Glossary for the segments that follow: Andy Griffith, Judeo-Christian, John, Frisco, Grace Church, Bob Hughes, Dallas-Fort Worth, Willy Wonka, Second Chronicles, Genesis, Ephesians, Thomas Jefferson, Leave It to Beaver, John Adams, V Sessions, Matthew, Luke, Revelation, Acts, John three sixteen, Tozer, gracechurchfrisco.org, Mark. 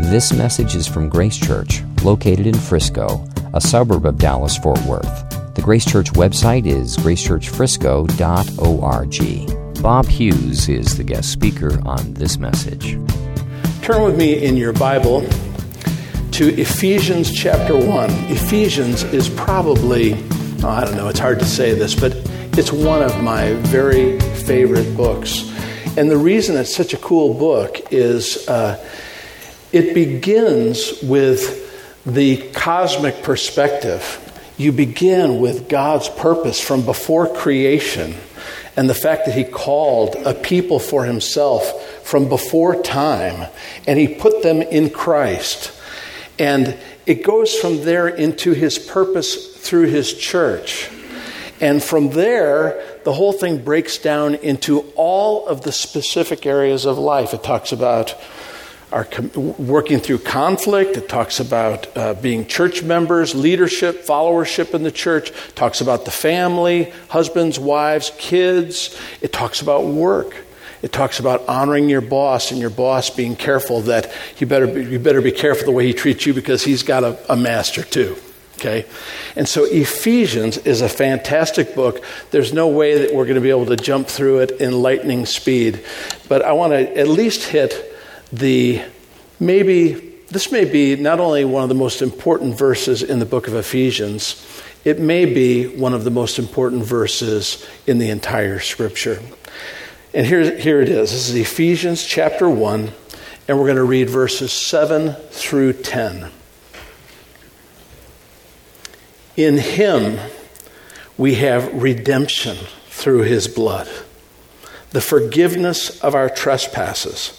This message is from Grace Church, located in Frisco, a suburb of Dallas-Fort Worth. The Grace Church website is gracechurchfrisco.org. Bob Hughes is the guest speaker on this message. Turn with me in your Bible to Ephesians chapter 1. Ephesians is probably, it's hard to say this, but it's one of my very favorite books. And the reason it's such a cool book is it begins with the cosmic perspective. You begin with God's purpose from before creation and the fact that he called a people for himself from before time and he put them in Christ. And it goes from there into his purpose through his church. And from there, the whole thing breaks down into all of the specific areas of life. It talks about our working through conflict. It talks about being church members, leadership, followership in the church. It talks about the family, husbands, wives, kids. It talks about work. It talks about honoring your boss and your boss being careful that you better be careful the way he treats you because he's got a master too. Okay? And so Ephesians is a fantastic book. There's no way that we're going to be able to jump through it in lightning speed. But I want to at least hit this may be not only one of the most important verses in the book of Ephesians, it may be one of the most important verses in the entire scripture. And here it is. This is Ephesians chapter 1, and we're going to read verses 7 through 10. In him we have redemption through his blood, the forgiveness of our trespasses,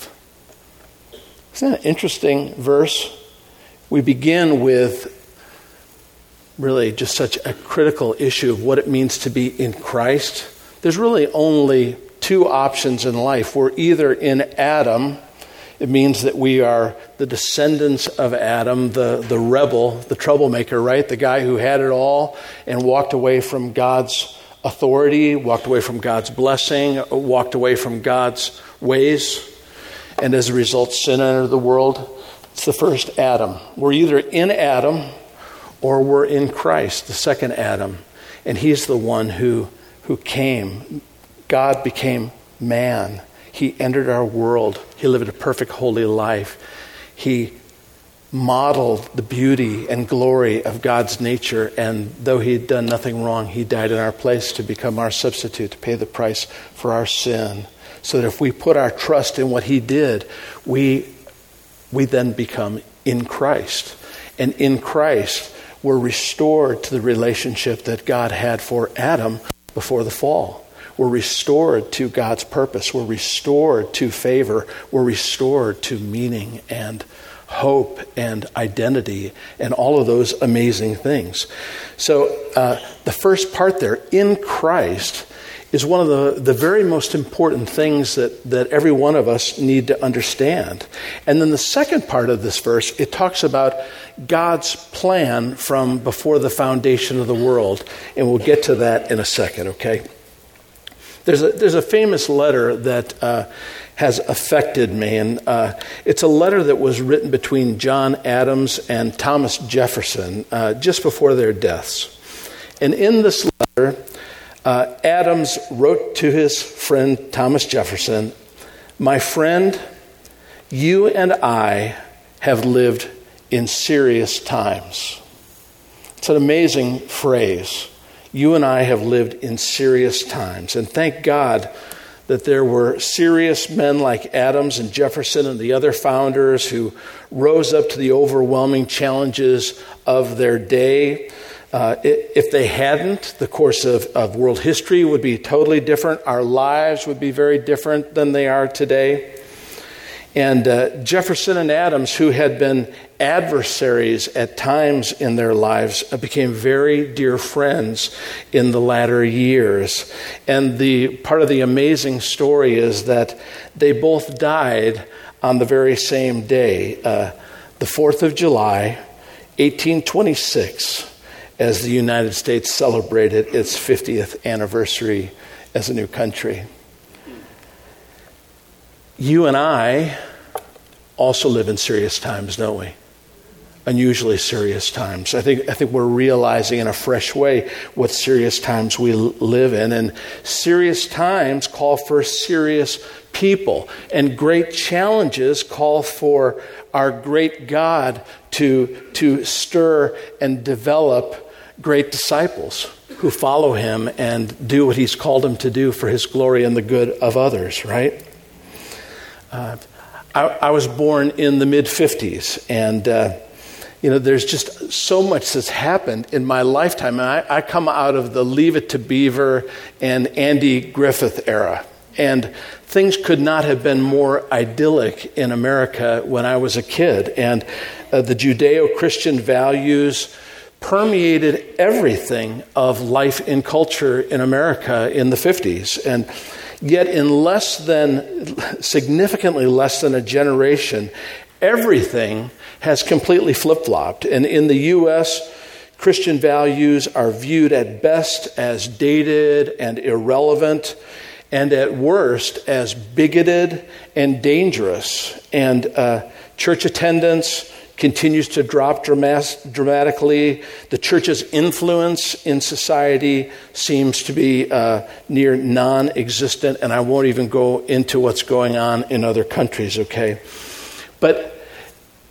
Isn't that an interesting verse? We begin with really just such a critical issue of what it means to be in Christ. There's really only two options in life. We're either in Adam. It means that we are the descendants of Adam, the rebel, the troublemaker, right? The guy who had it all and walked away from God's authority, walked away from God's blessing, walked away from God's ways. And as a result, sin entered the world. It's the first Adam. We're either in Adam or we're in Christ, the second Adam. And he's the one who came. God became man. He entered our world. He lived a perfect, holy life. He modeled the beauty and glory of God's nature. And though he had done nothing wrong, he died in our place to become our substitute, to pay the price for our sin. So that if we put our trust in what he did, we then become in Christ. And in Christ, we're restored to the relationship that God had for Adam before the fall. We're restored to God's purpose. We're restored to favor. We're restored to meaning and hope and identity and all of those amazing things. So the first part there, in Christ, is one of the very most important things that every one of us need to understand. And then the second part of this verse, it talks about God's plan from before the foundation of the world. And we'll get to that in a second, okay? There's a famous letter that has affected me. And it's a letter that was written between John Adams and Thomas Jefferson just before their deaths. And in this letter, Adams wrote to his friend Thomas Jefferson, "My friend, you and I have lived in serious times." It's an amazing phrase. You and I have lived in serious times. And thank God that there were serious men like Adams and Jefferson and the other founders who rose up to the overwhelming challenges of their day. If they hadn't, the course of world history would be totally different. Our lives would be very different than they are today. And Jefferson and Adams, who had been adversaries at times in their lives, became very dear friends in the latter years. And the part of the amazing story is that they both died on the very same day, the 4th of July, 1826, as the United States celebrated its 50th anniversary as a new country. You and I also live in serious times, don't we? Unusually serious times. I think we're realizing in a fresh way what serious times we live in. And serious times call for serious people. And great challenges call for our great God to stir and develop great disciples who follow him and do what he's called them to do for his glory and the good of others, right? I was born in the mid-50s, and there's just so much that's happened in my lifetime. And I come out of the Leave It to Beaver and Andy Griffith era, and things could not have been more idyllic in America when I was a kid. And the Judeo-Christian values permeated everything of life and culture in America in the 50s, and yet in significantly less than a generation, everything has completely flip-flopped. And in the U.S., Christian values are viewed at best as dated and irrelevant, and at worst as bigoted and dangerous. And church attendance continues to drop dramatically. The church's influence in society seems to be near non-existent, and I won't even go into what's going on in other countries, okay? But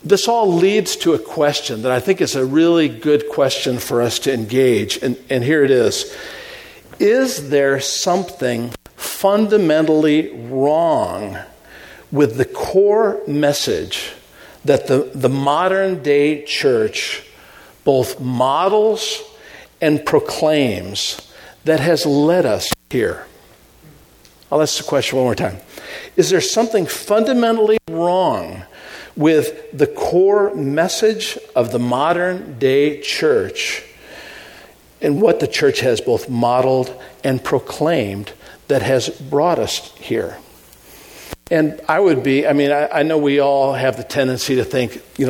this all leads to a question that I think is a really good question for us to engage, and here it is. Is there something fundamentally wrong with the core message that the modern day church both models and proclaims that has led us here? I'll ask the question one more time. Is there something fundamentally wrong with the core message of the modern day church and what the church has both modeled and proclaimed that has brought us here? And I know we all have the tendency to think, the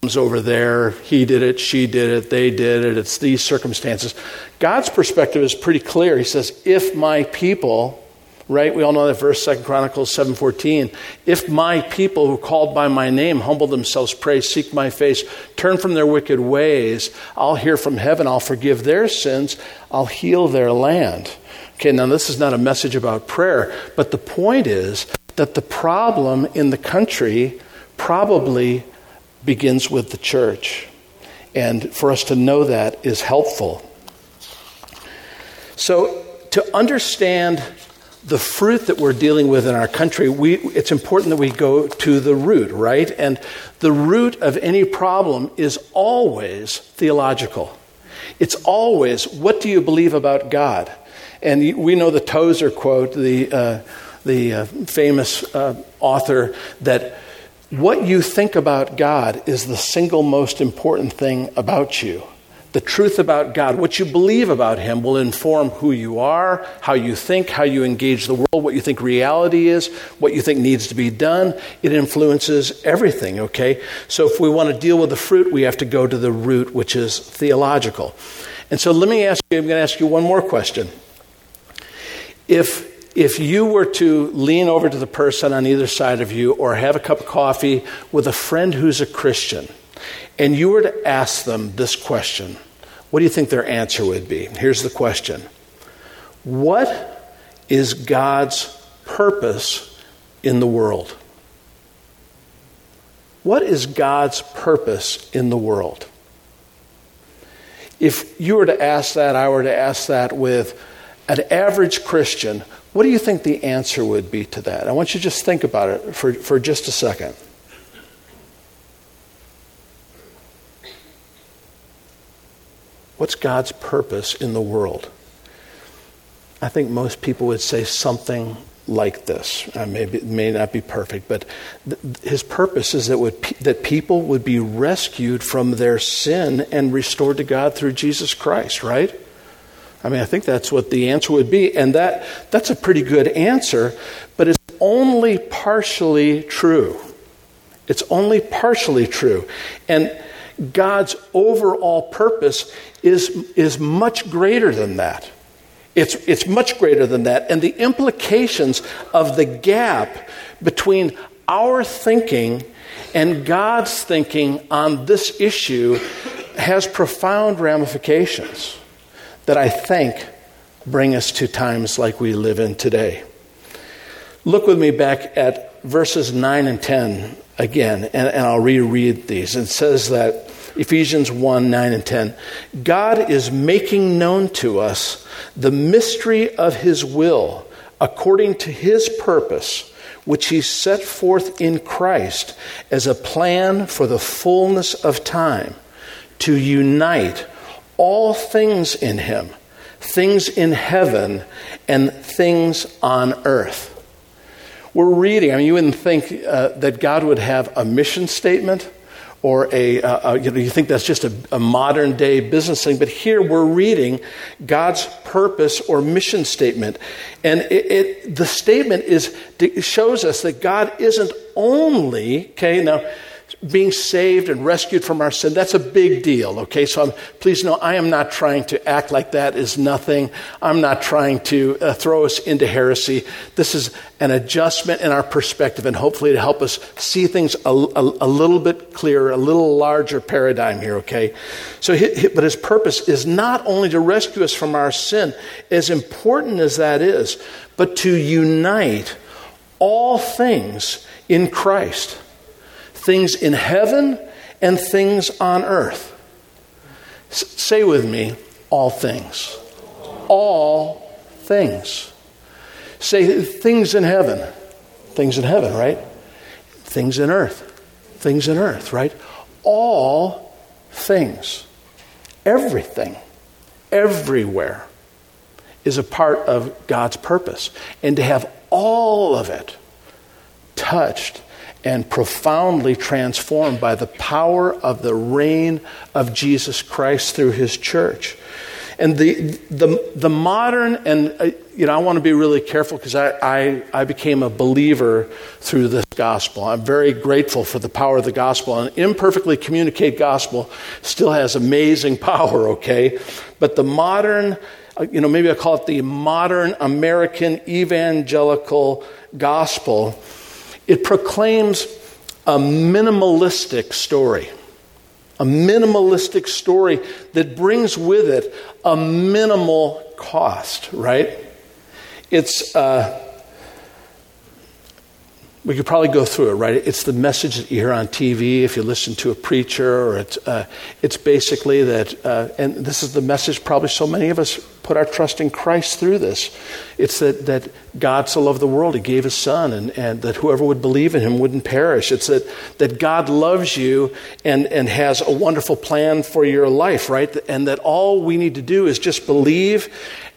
problem's over there, he did it, she did it, they did it, it's these circumstances. God's perspective is pretty clear. He says, if my people, right? We all know that verse, Second Chronicles 7:14. If my people who called by my name humble themselves, pray, seek my face, turn from their wicked ways, I'll hear from heaven, I'll forgive their sins, I'll heal their land. Okay, now this is not a message about prayer, but the point is that the problem in the country probably begins with the church. And for us to know that is helpful. So to understand the fruit that we're dealing with in our country, it's important that we go to the root, right? And the root of any problem is always theological. It's always, what do you believe about God? And we know the Tozer quote, the famous author, that what you think about God is the single most important thing about you. The truth about God, what you believe about him, will inform who you are, how you think, how you engage the world, what you think reality is, what you think needs to be done. It influences everything, okay? So if we want to deal with the fruit, we have to go to the root, which is theological. And so I'm going to ask you one more question. If you were to lean over to the person on either side of you or have a cup of coffee with a friend who's a Christian, and you were to ask them this question, what do you think their answer would be? Here's the question. What is God's purpose in the world? What is God's purpose in the world? If you were to ask that, I were to ask that with an average Christian, what do you think the answer would be to that? I want you to just think about it for just a second. What's God's purpose in the world? I think most people would say something like this. Maybe it may not be perfect, but his purpose is that that people would be rescued from their sin and restored to God through Jesus Christ, right? I mean, I think that's what the answer would be, and that's a pretty good answer, but it's only partially true. It's only partially true. And God's overall purpose is much greater than that. It's much greater than that. And the implications of the gap between our thinking and God's thinking on this issue has profound ramifications that I think bring us to times like we live in today. Look with me back at verses 9 and 10 again, and I'll reread these. It says that Ephesians 1, 9 and 10. God is making known to us the mystery of his will according to his purpose, which he set forth in Christ as a plan for the fullness of time to unite all things in him, things in heaven and things on earth. We're reading, I mean, you wouldn't think that God would have a mission statement or you think that's just a modern day business thing, but here we're reading God's purpose or mission statement. And the statement shows us that God isn't only, being saved and rescued from our sin, that's a big deal, okay? So please know I am not trying to act like that is nothing. I'm not trying to throw us into heresy. This is an adjustment in our perspective and hopefully to help us see things a little bit clearer, a little larger paradigm here, okay? But his purpose is not only to rescue us from our sin, as important as that is, but to unite all things in Christ. Things in heaven and things on earth. Say with me, all things. All things. Say things in heaven. Things in heaven, right? Things in earth. Things in earth, right? All things. Everything. Everywhere is a part of God's purpose. And to have all of it touched and profoundly transformed by the power of the reign of Jesus Christ through his church. And the modern, and I want to be really careful because I became a believer through this gospel. I'm very grateful for the power of the gospel. An imperfectly communicated gospel still has amazing power, okay? But the modern, maybe I call it the modern American evangelical gospel, it proclaims a minimalistic story that brings with it a minimal cost, right? It's, we could probably go through it, right? It's the message that you hear on TV if you listen to a preacher, or it's basically that, and this is the message probably so many of us put our trust in Christ through this. It's that God so loved the world, he gave his son, and that whoever would believe in him wouldn't perish. It's that God loves you and has a wonderful plan for your life, right? And that all we need to do is just believe,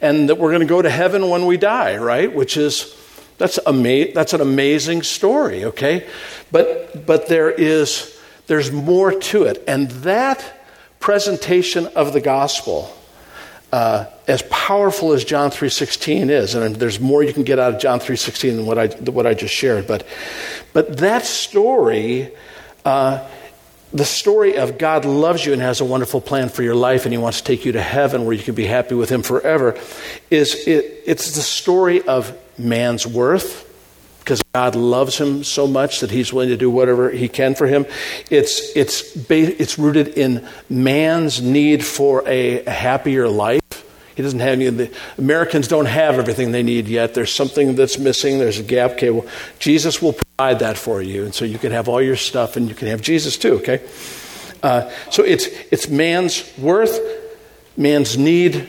and that we're going to go to heaven when we die, right? Which is... That's an amazing story, okay? But there's more to it. And that presentation of the gospel, as powerful as John 3:16 is, and there's more you can get out of John 3:16 than what I just shared, but that story, the story of God loves you and has a wonderful plan for your life and he wants to take you to heaven where you can be happy with him forever, it's the story of man's worth, because God loves him so much that he's willing to do whatever he can for him. It's rooted in man's need for a happier life. He doesn't have the Americans don't have everything they need yet. There's something that's missing. There's a gap. Okay, well, Jesus will provide that for you, and so you can have all your stuff, and you can have Jesus too. Okay, so it's man's worth, man's need,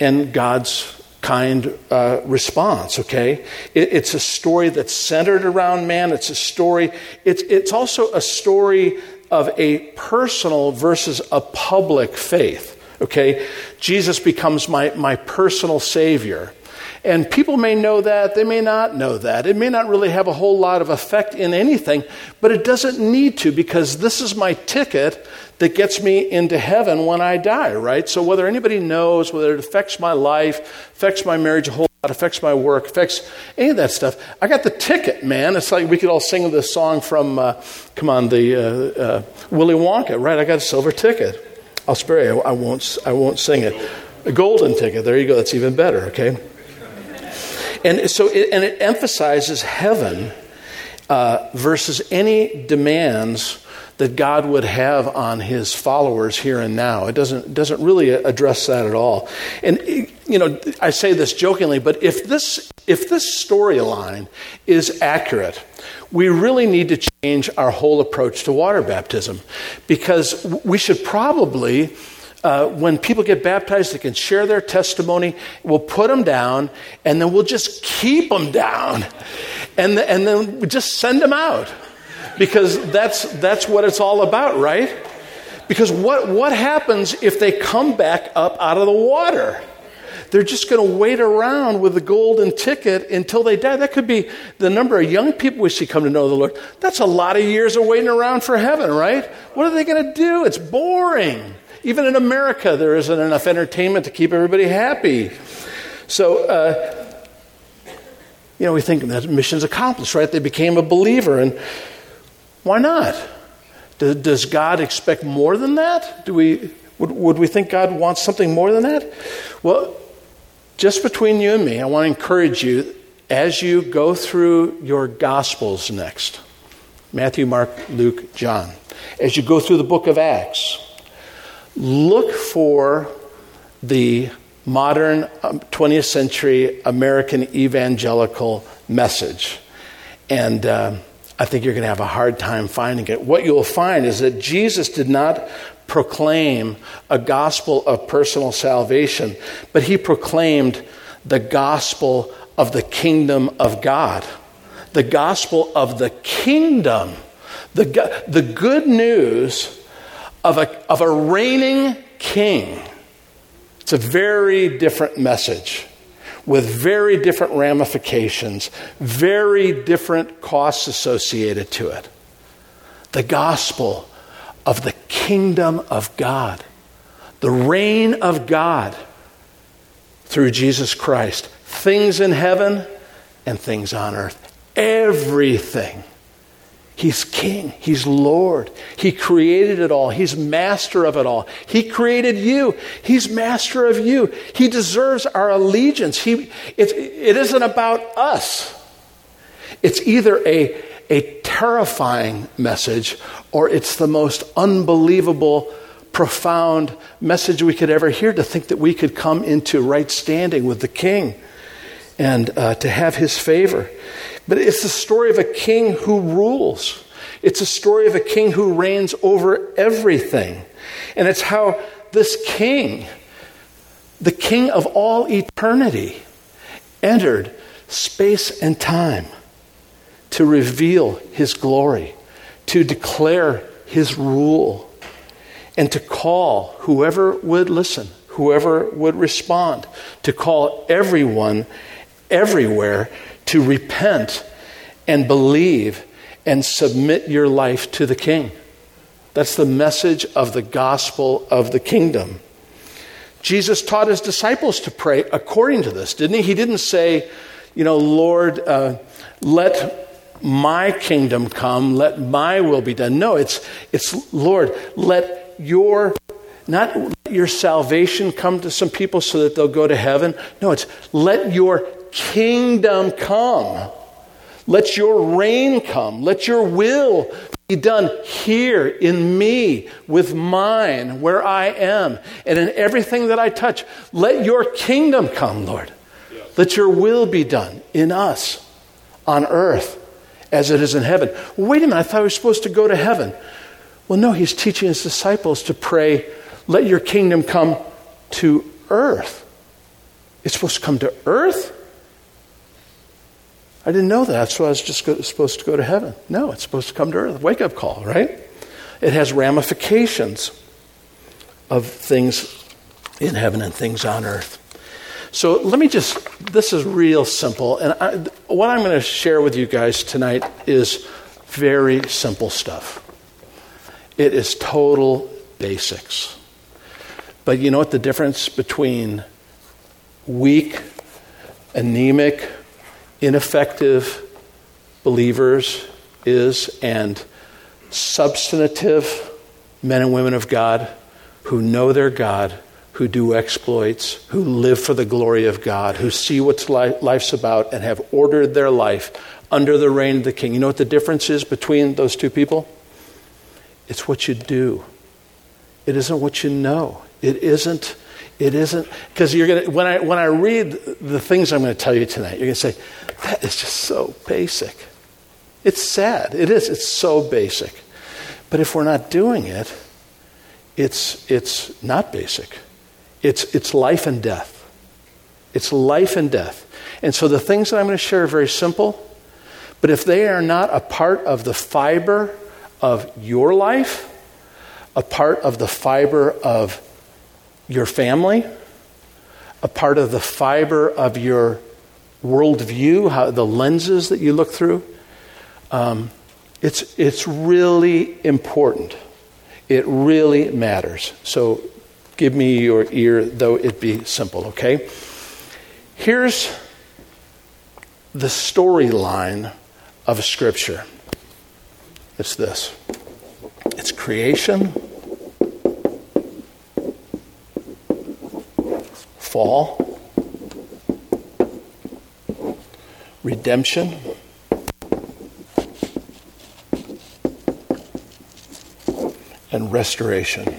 and God's kind response, okay? It's a story that's centered around man. It's a story. It's also a story of a personal versus a public faith, okay? Jesus becomes my personal savior. And people may know that, they may not know that. It may not really have a whole lot of effect in anything, but it doesn't need to, because this is my ticket that gets me into heaven when I die, right? So whether anybody knows, whether it affects my life, affects my marriage a whole lot, affects my work, affects any of that stuff, I got the ticket, man. It's like we could all sing this song from, Willy Wonka, right? I got a silver ticket. I'll spare you. I won't sing it. A golden ticket. There you go. That's even better, okay? And so, it emphasizes heaven versus any demands that God would have on his followers here and now. It doesn't really address that at all. And, you know, I say this jokingly, but if this storyline is accurate, we really need to change our whole approach to water baptism, because we should probably... when people get baptized, they can share their testimony. We'll put them down, and then we'll just keep them down, and then we just send them out, because that's what it's all about, right? Because what happens if they come back up out of the water? They're just going to wait around with the golden ticket until they die. That could be the number of young people we see come to know the Lord. That's a lot of years of waiting around for heaven, right? What are they going to do? It's boring. Even in America, there isn't enough entertainment to keep everybody happy. So, you know, we think that mission's accomplished, right? They became a believer, and why not? Does God expect more than that? Would we think God wants something more than that? Well, just between you and me, I want to encourage you, as you go through your Gospels next, Matthew, Mark, Luke, John, as you go through the book of Acts, look for the modern 20th century American evangelical message. And I think you're going to have a hard time finding it. What you'll find is that Jesus did not proclaim a gospel of personal salvation, but he proclaimed the gospel of the kingdom of God, the gospel of the kingdom, the good news of a reigning king. It's a very different message with very different ramifications, very different costs associated to it. The gospel of the kingdom of God, the reign of God through Jesus Christ. Things in heaven and things on earth. Everything. He's king. He's Lord. He created it all. He's master of it all. He created you. He's master of you. He deserves our allegiance. It isn't about us. It's either a terrifying message, or it's the most unbelievable, profound message we could ever hear, to think that we could come into right standing with the king and to have his favor. But it's the story of a king who rules. It's a story of a king who reigns over everything. And it's how this king, the king of all eternity, entered space and time to reveal his glory, to declare his rule, and to call whoever would listen, whoever would respond, to call everyone everywhere to repent and believe and submit your life to the king. That's the message of the gospel of the kingdom. Jesus taught his disciples to pray according to this, didn't he? He didn't say, you know, Lord, let my kingdom come, let my will be done. No, it's Lord, let your, not let your salvation come to some people so that they'll go to heaven. No, it's let your kingdom come. Let your reign come. Let your will be done here in me, with mine, where I am, and in everything that I touch. Let your kingdom come, Lord. Let your will be done in us, on earth, as it is in heaven. Wait a minute, I thought we were supposed to go to heaven. Well, no, he's teaching his disciples to pray, let your kingdom come to earth. It's supposed to come to earth? I didn't know that, so I was just supposed to go to heaven. No, it's supposed to come to earth. Wake up call, right? It has ramifications of things in heaven and things on earth. So let me just, this is real simple. And what I'm going to share with you guys tonight is very simple stuff. It is total basics. But you know what the difference between weak, anemic, ineffective believers is and substantive men and women of God who know their God, who do exploits, who live for the glory of God, who see what life's about and have ordered their life under the reign of the King. You know what the difference is between those two people? It's what you do. It isn't what you know. It isn't because you're gonna when I read the things I'm going to tell you tonight, you're going to say, that is just so basic. It's sad. It is. It's so basic. But if we're not doing it, it's not basic. It's life and death. It's life and death. And so the things that I'm going to share are very simple, but if they are not a part of the fiber of your life, a part of the fiber of your family, a part of the fiber of your worldview, how the lenses that you look through, it's really important. It really matters. So give me your ear, though it be simple, okay? Here's the storyline of Scripture. It's this. It's creation, fall, redemption, and restoration.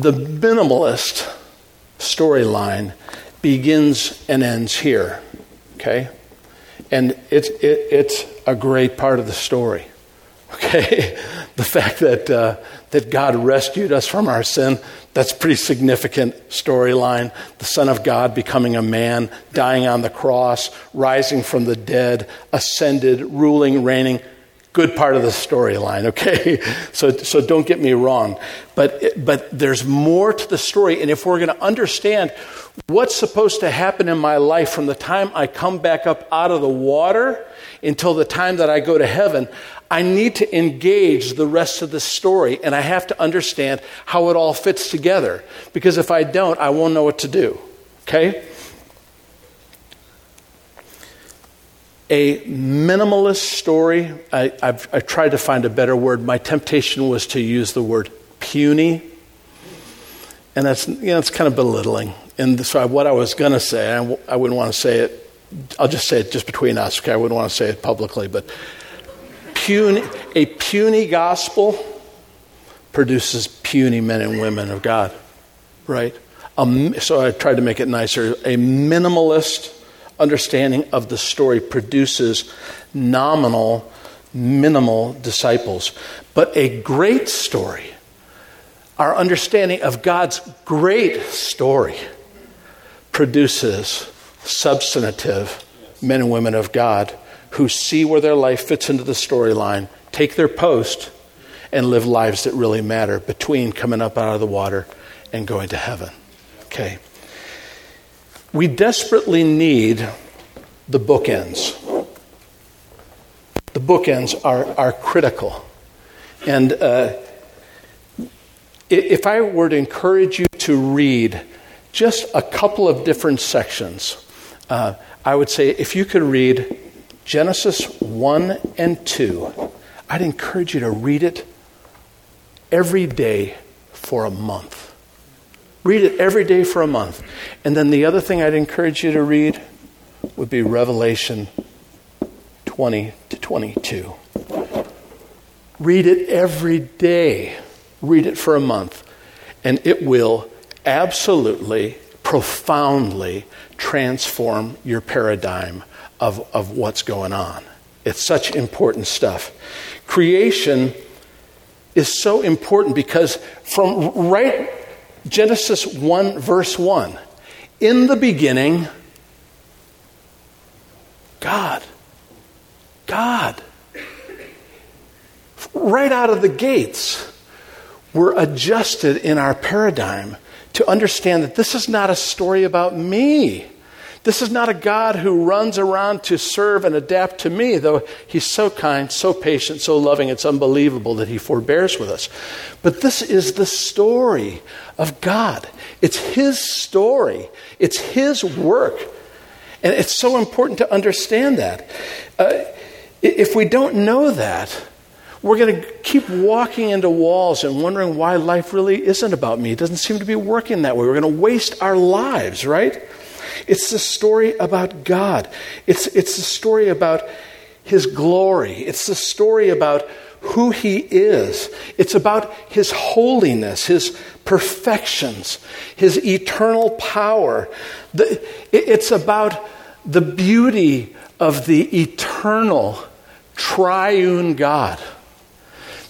The minimalist storyline begins and ends here, okay? And it's a great part of the story, okay? The fact that that God rescued us from our sin, that's a pretty significant storyline. The Son of God becoming a man, dying on the cross, rising from the dead, ascended, ruling, reigning. Good part of the storyline, okay? So don't get me wrong. But there's more to the story. And if we're going to understand what's supposed to happen in my life from the time I come back up out of the water until the time that I go to heaven, I need to engage the rest of the story, and I have to understand how it all fits together. Because if I don't, I won't know what to do, okay? A minimalist story, I've tried to find a better word. My temptation was to use the word puny, and that's, you know, it's kind of belittling. And so what I was going to say, I wouldn't want to say it, I'll just say it just between us, okay? I wouldn't want to say it publicly, but a puny gospel produces puny men and women of God, right? So I tried to make it nicer. A minimalist understanding of the story produces minimal disciples. But a great story, our understanding of God's great story, produces substantive men and women of God who see where their life fits into the storyline, take their post, and live lives that really matter between coming up out of the water and going to heaven. Okay. We desperately need the bookends. The bookends are critical. And if I were to encourage you to read just a couple of different sections, I would say if you could read Genesis 1 and 2, I'd encourage you to read it every day for a month. Read it every day for a month. And then the other thing I'd encourage you to read would be Revelation 20 to 22. Read it every day. Read it for a month. And it will absolutely, profoundly transform your paradigm of what's going on. It's such important stuff. Creation is so important because from right... Genesis 1, verse 1. In the beginning, God. right out of the gates, we're adjusted in our paradigm to understand that this is not a story about me. This is not a God who runs around to serve and adapt to me, though he's so kind, so patient, so loving, it's unbelievable that he forbears with us. But this is the story of God. It's his story. It's his work. And it's so important to understand that. If we don't know that, we're going to keep walking into walls and wondering why life really isn't about me. It doesn't seem to be working that way. We're going to waste our lives, right? It's the story about God. It's the story about his glory. It's the story about who he is. It's about his holiness, his perfections, his eternal power. It's about the beauty of the eternal triune God.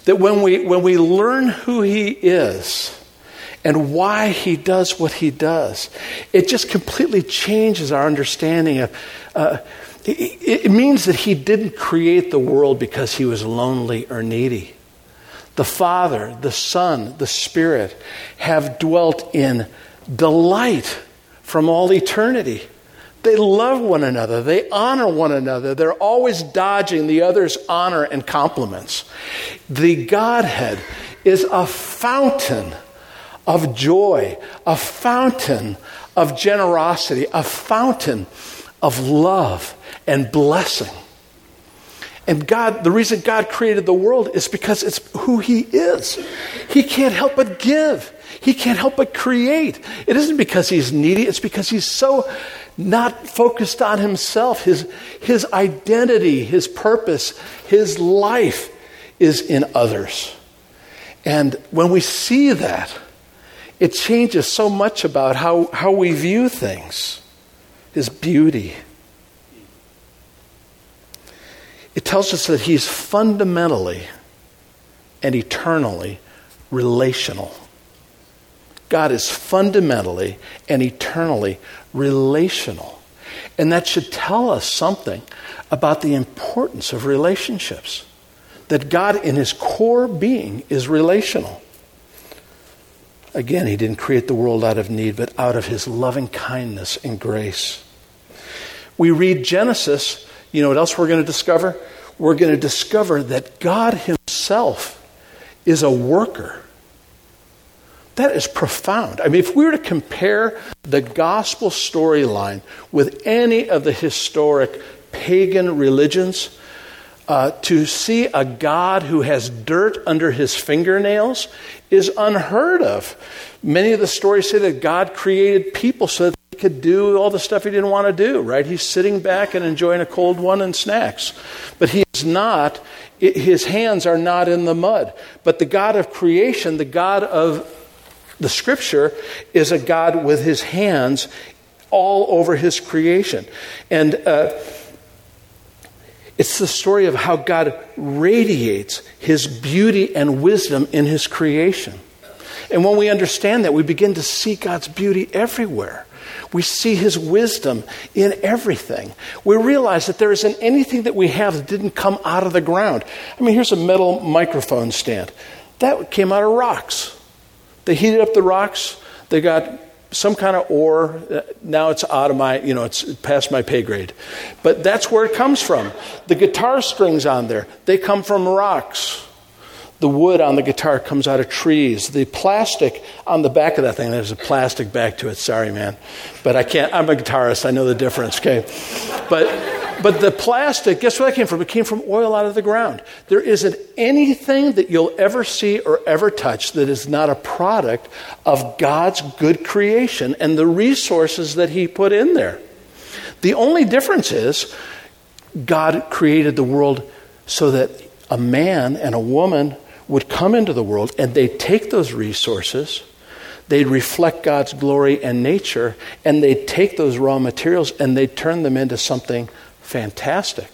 That when we learn who he is and why he does what he does, it just completely changes our understanding of. It means that he didn't create the world because he was lonely or needy. The Father, the Son, the Spirit have dwelt in delight from all eternity. They love one another. They honor one another. They're always dodging the other's honor and compliments. The Godhead is a fountain of joy, a fountain of generosity, a fountain of love and blessing. And God, the reason God created the world is because it's who he is. He can't help but give. He can't help but create. It isn't because he's needy. It's because he's so not focused on himself. His identity, his purpose, his life is in others. And when we see that, it changes so much about how we view things. His beauty. It tells us that he's fundamentally and eternally relational. God is fundamentally and eternally relational. And that should tell us something about the importance of relationships. That God in his core being is relational. Again, he didn't create the world out of need, but out of his loving kindness and grace. We read Genesis. You know what else we're going to discover? We're going to discover that God himself is a worker. That is profound. I mean, if we were to compare the gospel storyline with any of the historic pagan religions, to see a God who has dirt under his fingernails is unheard of. Many of the stories say that God created people so that they could do all the stuff he didn't want to do, right? He's sitting back and enjoying a cold one and snacks. But he is not, his hands are not in the mud. But the God of creation, the God of the Scripture, is a God with his hands all over his creation. And it's the story of how God radiates his beauty and wisdom in his creation. And when we understand that, we begin to see God's beauty everywhere. We see his wisdom in everything. We realize that there isn't anything that we have that didn't come out of the ground. I mean, here's a metal microphone stand. That came out of rocks. They heated up the rocks. They got some kind of ore. Now it's out of my, you know, it's past my pay grade. But that's where it comes from. The guitar strings on there, they come from rocks. The wood on the guitar comes out of trees. The plastic on the back of that thing, there's a plastic back to it. Sorry, man. But I can't, I'm a guitarist. I know the difference, okay? But the plastic, guess where that came from? It came from oil out of the ground. There isn't anything that you'll ever see or ever touch that is not a product of God's good creation and the resources that he put in there. The only difference is God created the world so that a man and a woman would come into the world and they'd take those resources, they'd reflect God's glory and nature, and they'd take those raw materials and they'd turn them into something fantastic,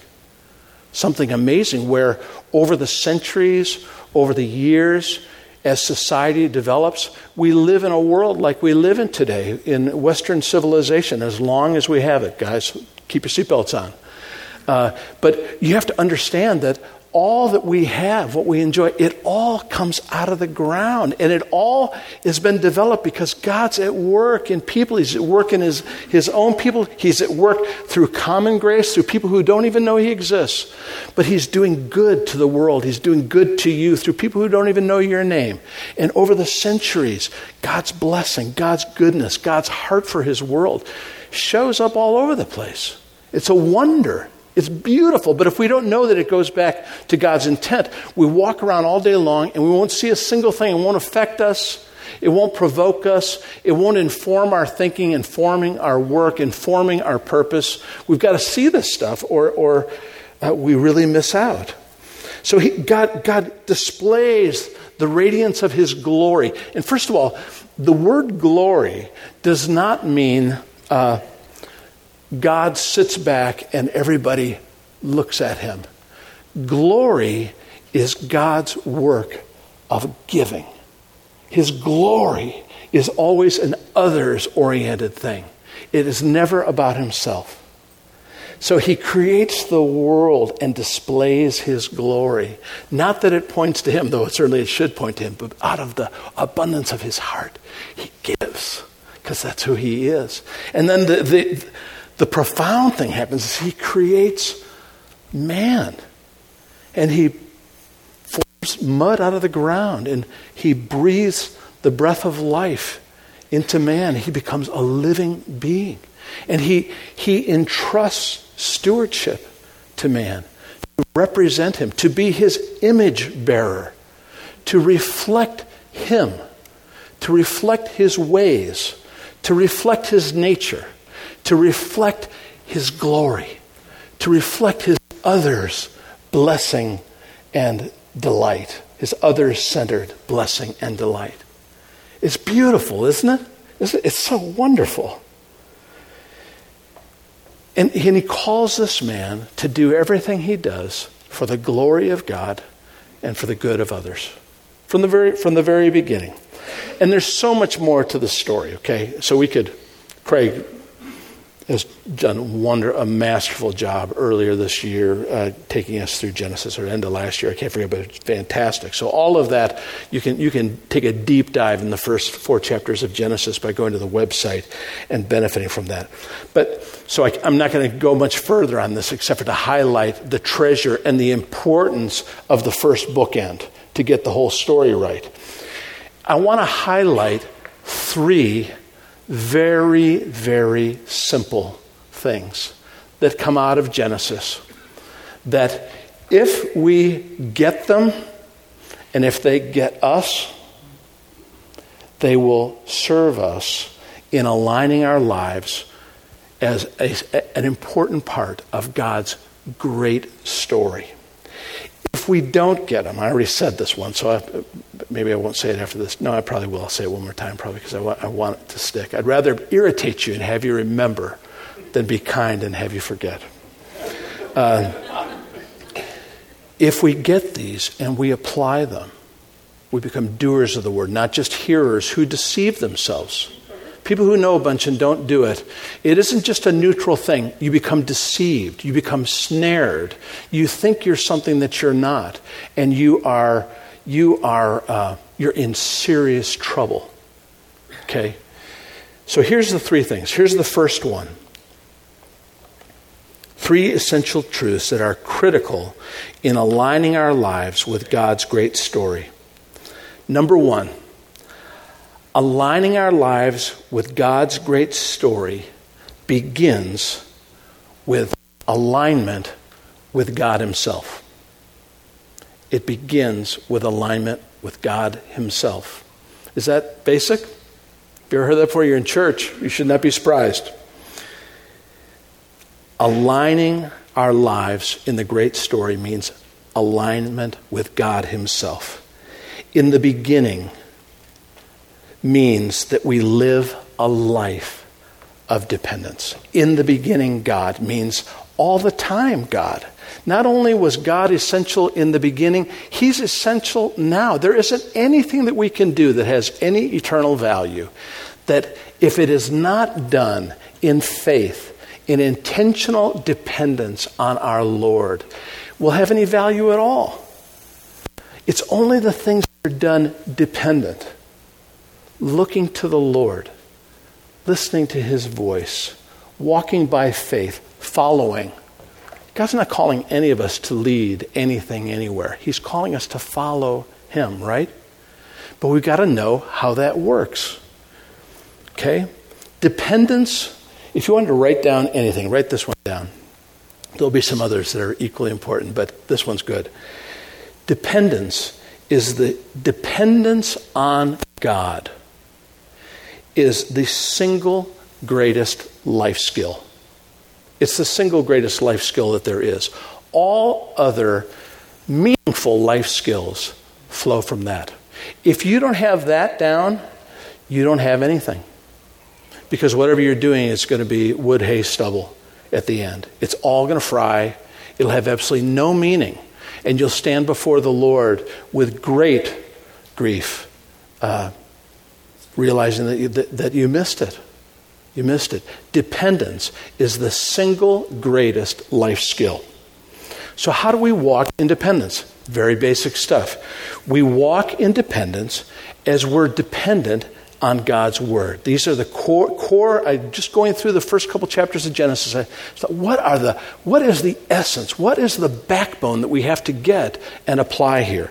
something amazing, where over the centuries, over the years, as society develops, we live in a world like we live in today in Western civilization, as long as we have it. Guys, keep your seatbelts on. But you have to understand that all that we have, what we enjoy, it all comes out of the ground. And it all has been developed because God's at work in people. He's at work in his own people. He's at work through common grace, through people who don't even know he exists. But he's doing good to the world. He's doing good to you through people who don't even know your name. And over the centuries, God's blessing, God's goodness, God's heart for his world shows up all over the place. It's a wonder. It's beautiful, but if we don't know that it goes back to God's intent, we walk around all day long and we won't see a single thing. It won't affect us. It won't provoke us. It won't inform our thinking, informing our work, informing our purpose. We've got to see this stuff or we really miss out. So God displays the radiance of his glory. And first of all, the word glory does not mean God sits back and everybody looks at him. Glory is God's work of giving. His glory is always an others-oriented thing. It is never about himself. So he creates the world and displays his glory. Not that it points to him, though it should point to him, but out of the abundance of his heart, he gives, because that's who he is. And then the profound thing happens is he creates man. And he forms mud out of the ground. And he breathes the breath of life into man. He becomes a living being. And he entrusts stewardship to man, to represent him, to be his image bearer, to reflect him, to reflect his ways, to reflect his nature, to reflect his glory, to reflect his others' blessing and delight, his others-centered blessing and delight. It's beautiful, isn't it? It's so wonderful. And he calls this man to do everything he does for the glory of God and for the good of others from the very beginning. And there's so much more to the story, okay? So Craig has done a masterful job earlier this year taking us through Genesis, or end of last year, I can't forget, but it's fantastic. So all of that, you can take a deep dive in the first 4 chapters of Genesis by going to the website and benefiting from that. But so I'm not going to go much further on this except for to highlight the treasure and the importance of the first bookend to get the whole story right. I want to highlight 3 very, very simple things that come out of Genesis that if we get them and if they get us, they will serve us in aligning our lives as an important part of God's great story. If we don't get them, I already said this one, so maybe I won't say it after this. No, I probably will. I'll say it one more time, probably, because I want it to stick. I'd rather irritate you and have you remember than be kind and have you forget. If we get these and we apply them, we become doers of the word, not just hearers who deceive themselves. People who know a bunch and don't do it, it isn't just a neutral thing. You become deceived. You become snared. You think you're something that you're not, and you're in serious trouble. Okay? So here's the 3 things. Here's the first one. 3 essential truths that are critical in aligning our lives with God's great story. Number 1. Aligning our lives with God's great story begins with alignment with God himself. It begins with alignment with God himself. Is that basic? If you ever heard that before, you're in church. You should not be surprised. Aligning our lives in the great story means alignment with God himself. In the beginning means that we live a life of dependence. In the beginning, God means all the time God. Not only was God essential in the beginning, he's essential now. There isn't anything that we can do that has any eternal value that if it is not done in faith, in intentional dependence on our Lord will have any value at all. It's only the things that are done dependent, looking to the Lord, listening to his voice, walking by faith, following. God's not calling any of us to lead anything anywhere. He's calling us to follow him, right? But we've got to know how that works. Okay? Dependence. If you wanted to write down anything, write this one down. There'll be some others that are equally important, but this one's good. Dependence is the dependence on God is the single greatest life skill. It's the single greatest life skill that there is. All other meaningful life skills flow from that. If you don't have that down, you don't have anything. Because whatever you're doing, it's going to be wood, hay, stubble at the end. It's all going to fry. It'll have absolutely no meaning. And you'll stand before the Lord with great grief, realizing that you missed it. You missed it. Dependence is the single greatest life skill. So how do we walk in dependence? Very basic stuff. We walk in dependence as we're dependent on God's word. These are the core. I just going through the first couple chapters of Genesis. I thought, what is the essence? What is the backbone that we have to get and apply here?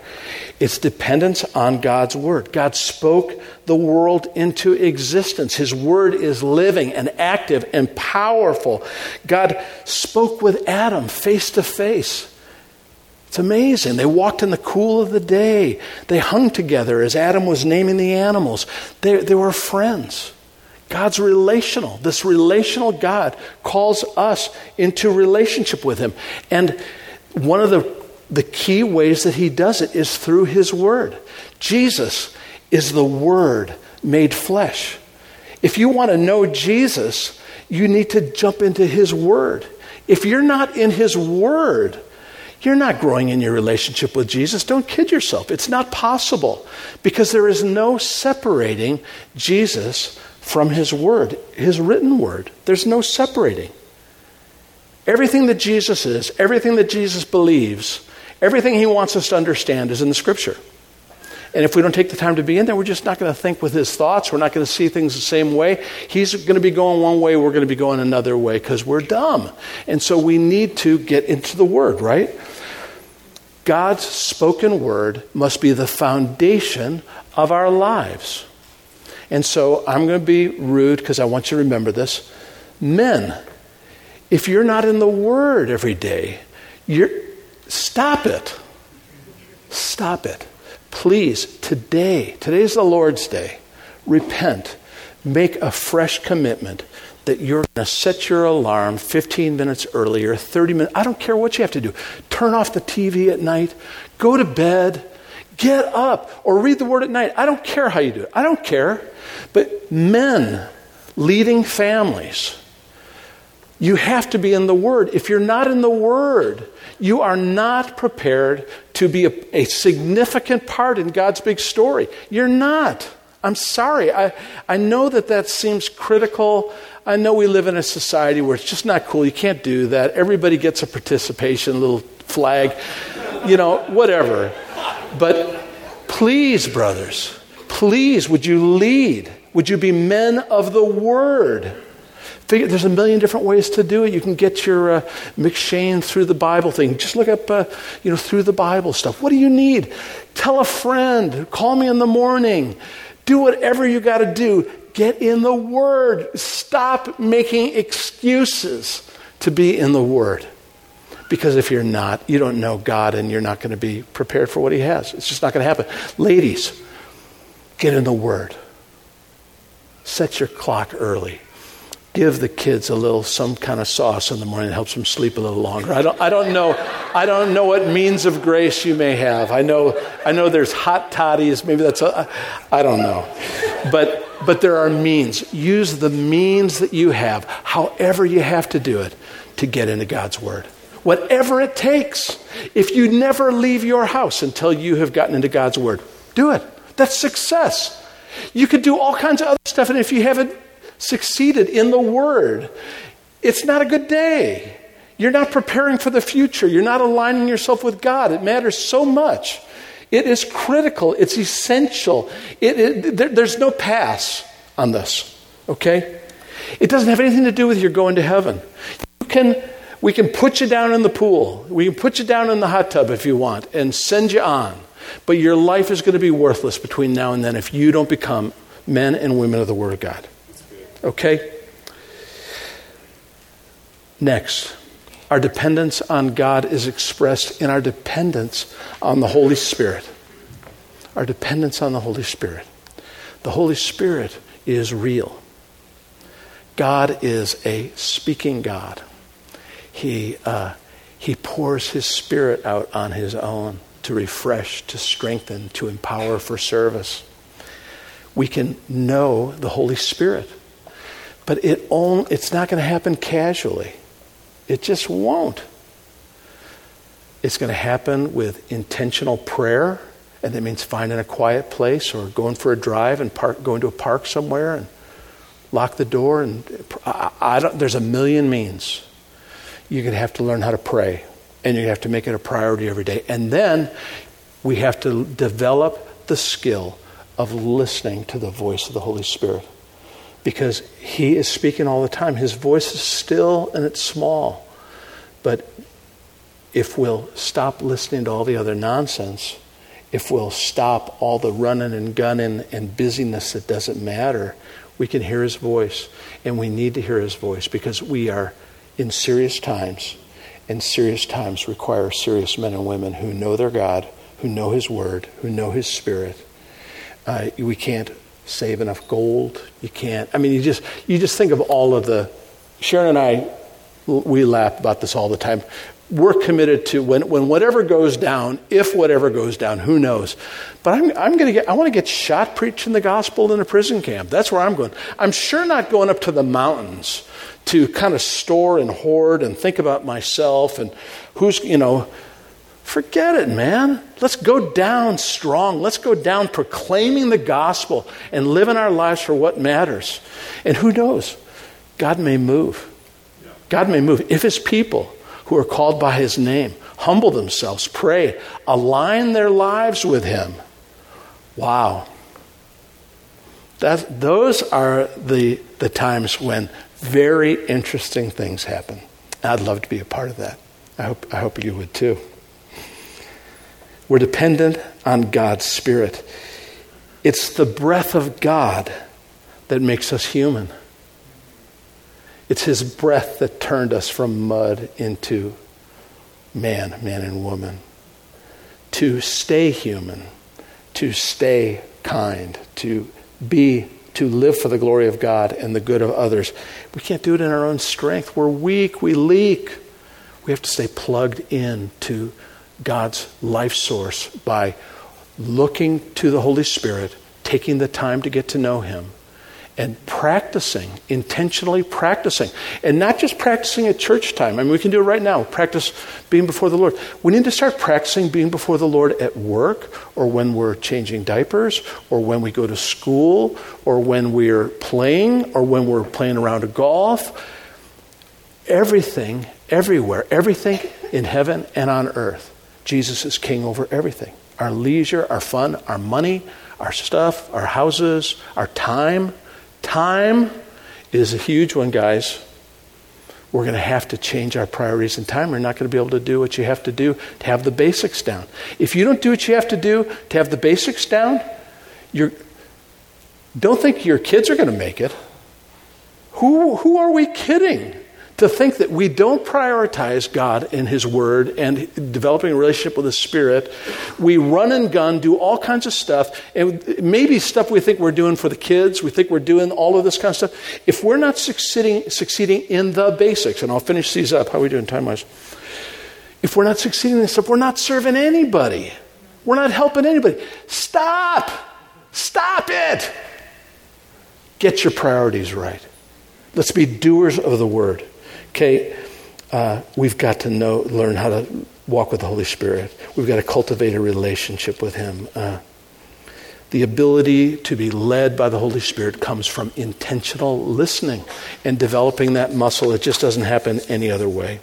It's dependence on God's word. God spoke the world into existence. His word is living and active and powerful. God spoke with Adam face to face. It's amazing. They walked in the cool of the day. They hung together as Adam was naming the animals. They were friends. God's relational. This relational God calls us into relationship with him. And one of the key ways that he does it is through his word. Jesus is the word made flesh. If you want to know Jesus, you need to jump into his word. If you're not in his word, you're not growing in your relationship with Jesus. Don't kid yourself. It's not possible because there is no separating Jesus from his word, his written word. There's no separating. Everything that Jesus is, everything that Jesus believes, everything he wants us to understand is in the scripture. And if we don't take the time to be in there, we're just not going to think with his thoughts. We're not going to see things the same way. He's going to be going one way. We're going to be going another way because we're dumb. And so we need to get into the word, right? God's spoken word must be the foundation of our lives. And so I'm going to be rude because I want you to remember this. Men, if you're not in the word every day, stop it. Stop it. Please, today's the Lord's day, repent. Make a fresh commitment that you're going to set your alarm 15 minutes earlier, 30 minutes. I don't care what you have to do. Turn off the TV at night. Go to bed. Get up or read the word at night. I don't care how you do it. I don't care. But men leading families, you have to be in the word. If you're not in the word, you are not prepared to be a significant part in God's big story. You're not. I'm sorry. I know that seems critical. I know we live in a society where it's just not cool. You can't do that. Everybody gets a participation, little flag, whatever. But please, brothers, please, would you lead? Would you be men of the word? There's a million different ways to do it. You can get your McShane through the Bible thing. Just look up, through the Bible stuff. What do you need? Tell a friend. Call me in the morning. Do whatever you got to do. Get in the word. Stop making excuses to be in the word. Because if you're not, you don't know God and you're not going to be prepared for what he has. It's just not going to happen. Ladies, get in the word. Set your clock early. Give the kids some kind of sauce in the morning that helps them sleep a little longer. I don't know what means of grace you may have. I know there's hot toddies. Maybe that's I don't know. But there are means. Use the means that you have, however you have to do it, to get into God's word. Whatever it takes. If you never leave your house until you have gotten into God's word, do it. That's success. You could do all kinds of other stuff, and if you haven't succeeded in the word, it's not a good day. You're not preparing for the future. You're not aligning yourself with God. It matters so much. It is critical. It's essential. There's no pass on this, okay? It doesn't have anything to do with your going to heaven. We can put you down in the pool. We can put you down in the hot tub if you want and send you on. But your life is going to be worthless between now and then if you don't become men and women of the Word of God. Okay? Next, our dependence on God is expressed in our dependence on the Holy Spirit. Our dependence on the Holy Spirit. The Holy Spirit is real. God is a speaking God. He pours his Spirit out on his own to refresh, to strengthen, to empower for service. We can know the Holy Spirit. But it's not going to happen casually. It just won't. It's going to happen with intentional prayer, and that means finding a quiet place or going for a drive and going to a park somewhere and lock the door. And there's a million means. You're going to have to learn how to pray, and you're going to have to make it a priority every day. And then we have to develop the skill of listening to the voice of the Holy Spirit. Because he is speaking all the time. His voice is still and it's small. But if we'll stop listening to all the other nonsense, if we'll stop all the running and gunning and busyness that doesn't matter, we can hear his voice. And we need to hear his voice because we are in serious times. And serious times require serious men and women who know their God, who know his word, who know his Spirit. We can't save enough gold. You can't. I mean, you just think of all of the. Sharon and I, we laugh about this all the time. We're committed to when whatever goes down, if whatever goes down, who knows? But I want to get shot preaching the gospel in a prison camp. That's where I'm going. I'm sure not going up to the mountains to kind of store and hoard and think about myself and who's, you know. Forget it, man. Let's go down strong. Let's go down proclaiming the gospel and living our lives for what matters. And who knows? God may move. God may move. If his people who are called by his name humble themselves, pray, align their lives with him. Wow. Those are the times when very interesting things happen. I'd love to be a part of that. I hope you would too. We're dependent on God's Spirit. It's the breath of God that makes us human. It's his breath that turned us from mud into man and woman. To stay human, to stay kind, to live for the glory of God and the good of others. We can't do it in our own strength. We're weak, we leak. We have to stay plugged in to God's life source by looking to the Holy Spirit, taking the time to get to know him, and intentionally practicing. And not just practicing at church time. I mean, we can do it right now. Practice being before the Lord. We need to start practicing being before the Lord at work, or when we're changing diapers, or when we go to school, or when we're playing, or when we're playing around a golf. Everything, everywhere, everything in heaven and on earth. Jesus is king over everything. Our leisure, our fun, our money, our stuff, our houses, our time. Time is a huge one, guys. We're going to have to change our priorities in time. We're not going to be able to do what you have to do to have the basics down. If you don't do what you have to do to have the basics down, don't think your kids are going to make it. Who are we kidding? To think that we don't prioritize God and his word and developing a relationship with the Spirit. We run and gun, do all kinds of stuff, and maybe stuff we think we're doing for the kids, we think we're doing all of this kind of stuff. If we're not succeeding in the basics, and I'll finish these up. How are we doing time-wise? If we're not succeeding in this stuff, we're not serving anybody. We're not helping anybody. Stop! Stop it! Get your priorities right. Let's be doers of the word. Okay, we've got to learn how to walk with the Holy Spirit. We've got to cultivate a relationship with him. The ability to be led by the Holy Spirit comes from intentional listening and developing that muscle. It just doesn't happen any other way.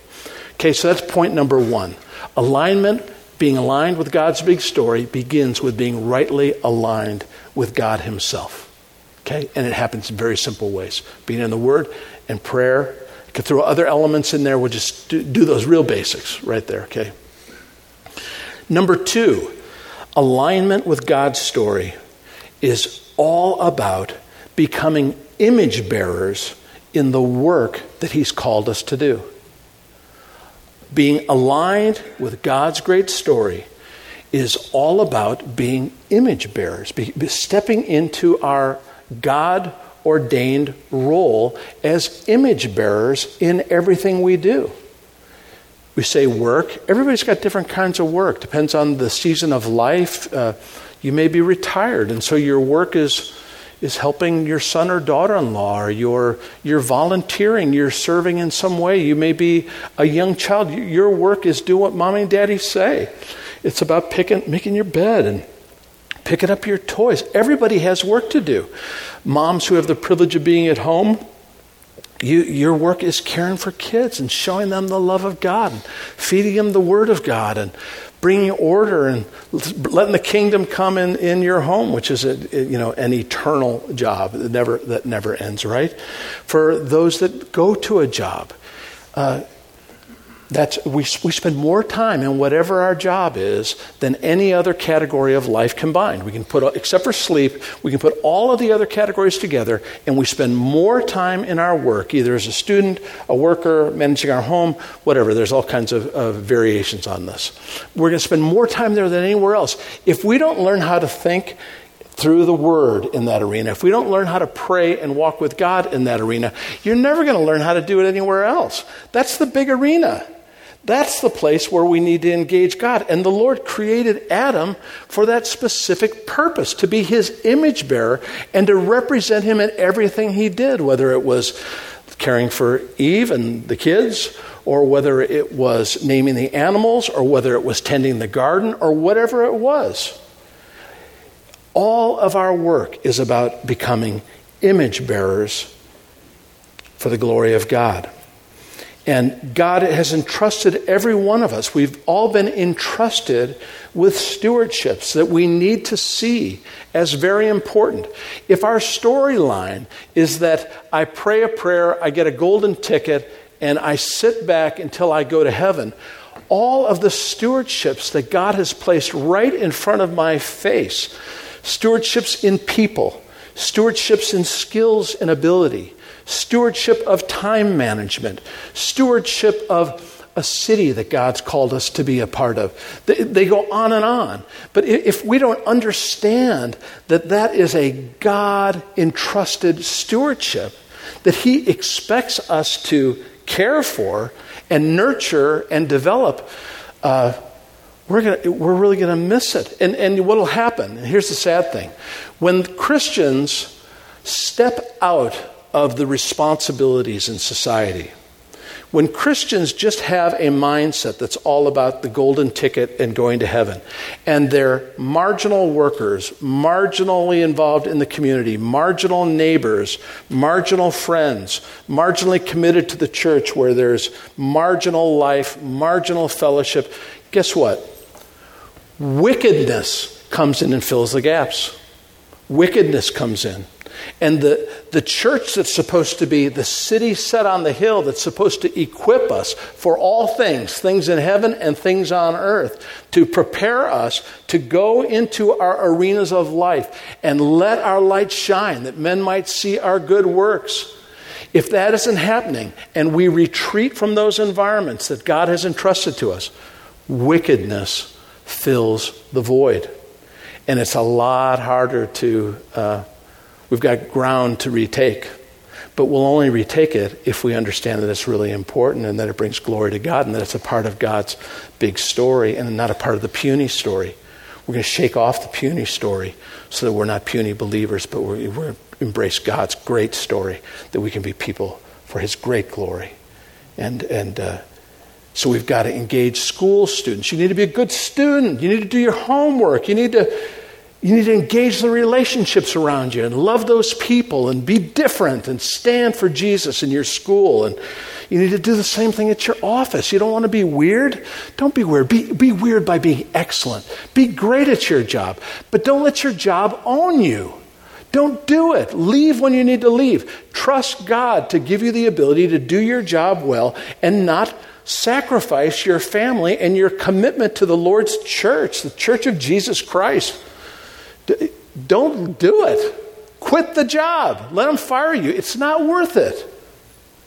Okay, so that's point number one. Alignment, being aligned with God's big story, begins with being rightly aligned with God himself. Okay, and it happens in very simple ways. Being in the Word and prayer. You could throw other elements in there. We'll just do those real basics right there, okay? Number two, alignment with God's story is all about becoming image bearers in the work that he's called us to do. Being aligned with God's great story is all about being image bearers, stepping into our God-ordained role as image bearers in everything we do. We say work. Everybody's got different kinds of work. Depends on the season of life. You may be retired, and so your work is helping your son or daughter-in-law, or you're volunteering, you're serving in some way. You may be a young child. Your work is do what mommy and daddy say. It's about making your bed and picking up your toys. Everybody has work to do. Moms who have the privilege of being at home, your work is caring for kids and showing them the love of God, and feeding them the Word of God, and bringing order and letting the kingdom come in your home, which is an eternal job that never ends, right? For those that go to a job, we spend more time in whatever our job is than any other category of life combined. We can put, except for sleep, we can put all of the other categories together, and we spend more time in our work, either as a student, a worker, managing our home, whatever. There's all kinds of variations on this. We're going to spend more time there than anywhere else. If we don't learn how to think through the Word in that arena, if we don't learn how to pray and walk with God in that arena, you're never going to learn how to do it anywhere else. That's the big arena. That's the place where we need to engage God. And the Lord created Adam for that specific purpose, to be his image bearer and to represent him in everything he did, whether it was caring for Eve and the kids, or whether it was naming the animals, or whether it was tending the garden, or whatever it was. All of our work is about becoming image bearers for the glory of God. And God has entrusted every one of us. We've all been entrusted with stewardships that we need to see as very important. If our storyline is that I pray a prayer, I get a golden ticket, and I sit back until I go to heaven, all of the stewardships that God has placed right in front of my face, stewardships in people, stewardships in skills and ability, stewardship of time management, stewardship of a city that God's called us to be a part of. They go on and on. But if we don't understand that that is a God-entrusted stewardship that he expects us to care for and nurture and develop, we're really going to miss it. And what will happen, and here's the sad thing, when Christians step out of the responsibilities in society, when Christians just have a mindset that's all about the golden ticket and going to heaven, and they're marginal workers, marginally involved in the community, marginal neighbors, marginal friends, marginally committed to the church where there's marginal life, marginal fellowship, guess what? Wickedness comes in and fills the gaps. Wickedness comes in. And the church that's supposed to be the city set on the hill, that's supposed to equip us for all things, things in heaven and things on earth, to prepare us to go into our arenas of life and let our light shine, that men might see our good works. If that isn't happening and we retreat from those environments that God has entrusted to us, wickedness fills the void. And it's a lot harder to... We've got ground to retake, but we'll only retake it if we understand that it's really important and that it brings glory to God and that it's a part of God's big story and not a part of the puny story. We're going to shake off the puny story so that we're not puny believers, but we're embrace God's great story, that we can be people for his great glory. So we've got to engage school students. You need to be a good student. You need to do your homework. You need to You need to engage the relationships around you and love those people and be different and stand for Jesus in your school. And you need to do the same thing at your office. You don't want to be weird? Don't be weird. Be weird by being excellent. Be great at your job. But don't let your job own you. Don't do it. Leave when you need to leave. Trust God to give you the ability to do your job well and not sacrifice your family and your commitment to the Lord's church, the church of Jesus Christ. Don't do it. Quit the job. Let them fire you. It's not worth it.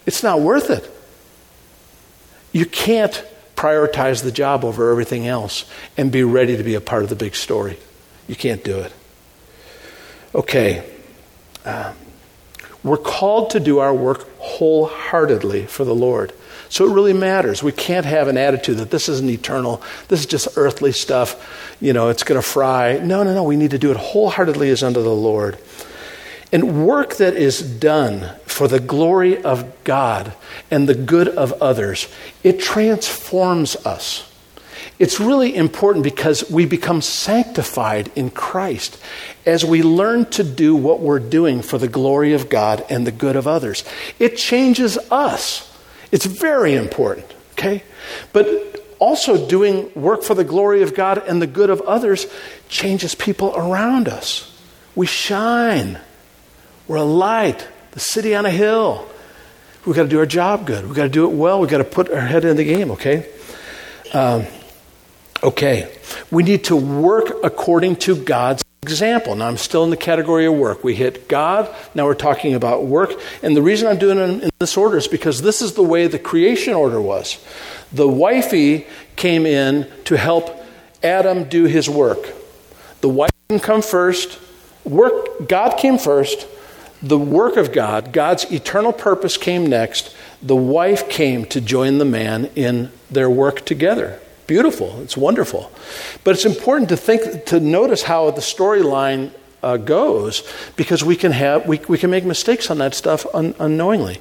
It's not worth it. You can't prioritize the job over everything else and be ready to be a part of the big story. You can't do it. Okay. We're called to do our work wholeheartedly for the Lord. So it really matters. We can't have an attitude that this isn't eternal. This is just earthly stuff. You know, it's going to fry. No. We need to do it wholeheartedly as unto the Lord. And work that is done for the glory of God and the good of others, it transforms us. It's really important because we become sanctified in Christ as we learn to do what we're doing for the glory of God and the good of others. It changes us. It's very important, okay? But also doing work for the glory of God and the good of others changes people around us. We shine. We're a light, the city on a hill. We've got to do our job good. We've got to do it well. We've got to put our head in the game, okay? We need to work according to God's example. Now, I'm still in the category of work. We hit God. Now we're talking about work. And the reason I'm doing it in this order is because this is the way the creation order was. The wifey came in to help Adam do his work. The wife didn't come first. God came first. The work of God, God's eternal purpose came next. The wife came to join the man in their work together. Beautiful. It's wonderful. But it's important to notice how the storyline goes, because we can make mistakes on that stuff unknowingly.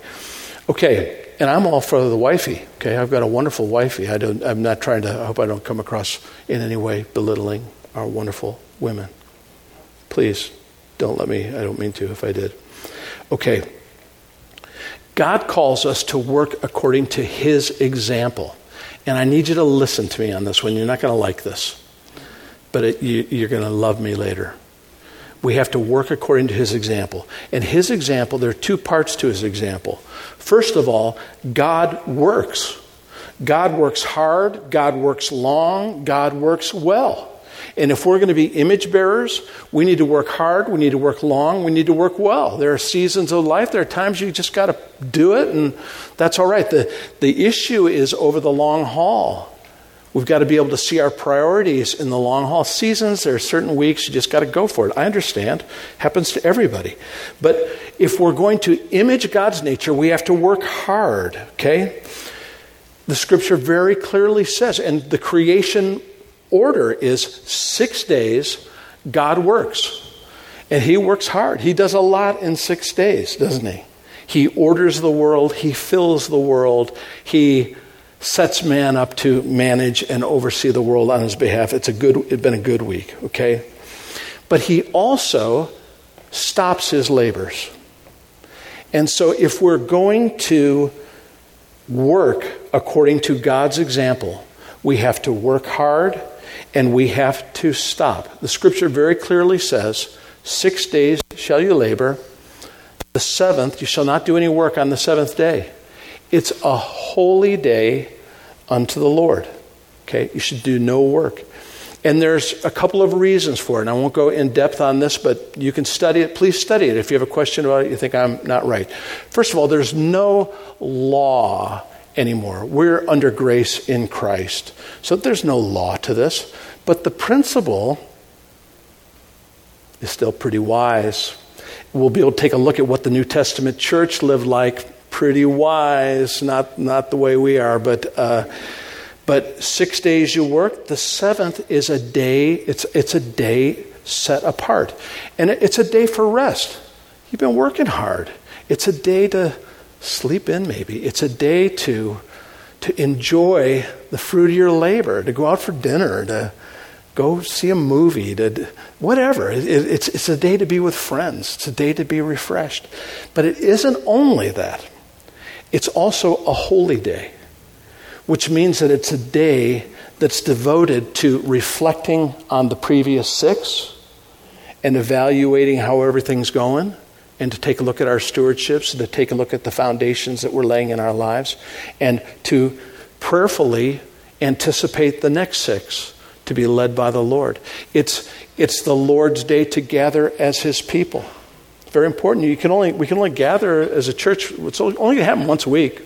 Okay, and I'm all for the wifey. Okay, I've got a wonderful wifey. I hope I don't come across in any way belittling our wonderful women. Please don't let me. I don't mean to if I did. Okay. God calls us to work according to his example. And I need you to listen to me on this one. You're not going to like this, but you're going to love me later. We have to work according to his example. And his example, there are two parts to his example. First of all, God works. God works hard. God works long. God works well. And if we're going to be image bearers, we need to work hard, we need to work long, we need to work well. There are seasons of life, there are times you just got to do it, and that's all right. The issue is over the long haul. We've got to be able to see our priorities in the long haul seasons. There are certain weeks you just got to go for it. I understand. Happens to everybody. But if we're going to image God's nature, we have to work hard, okay? The scripture very clearly says, and the creation order is 6 days, God works. And he works hard. He does a lot in 6 days, doesn't he? He orders the world. He fills the world. He sets man up to manage and oversee the world on his behalf. It's been a good week, okay? But he also stops his labors. And so if we're going to work according to God's example, we have to work hard. And we have to stop. The scripture very clearly says, 6 days shall you labor. The seventh, you shall not do any work on the seventh day. It's a holy day unto the Lord. Okay, you should do no work. And there's a couple of reasons for it. And I won't go in depth on this, but you can study it. Please study it. If you have a question about it, you think I'm not right. First of all, there's no law anymore. We're under grace in Christ. So there's no law to this, but the principle is still pretty wise. We'll be able to take a look at what the New Testament church lived like. Pretty wise, not the way we are, but 6 days you work. The seventh is a day. It's a day set apart, and it's a day for rest. You've been working hard. It's a day to sleep in, maybe. It's a day to enjoy the fruit of your labor, to go out for dinner, to Go see a movie, to whatever. It's a day to be with friends. It's a day to be refreshed. But it isn't only that. It's also a holy day, which means that it's a day that's devoted to reflecting on the previous 6 and evaluating how everything's going, and to take a look at our stewardships, to take a look at the foundations that we're laying in our lives, and to prayerfully anticipate the next 6 to be led by the Lord. It's the Lord's day to gather as his people. It's very important. We can only gather as a church. It's only going to happen once a week.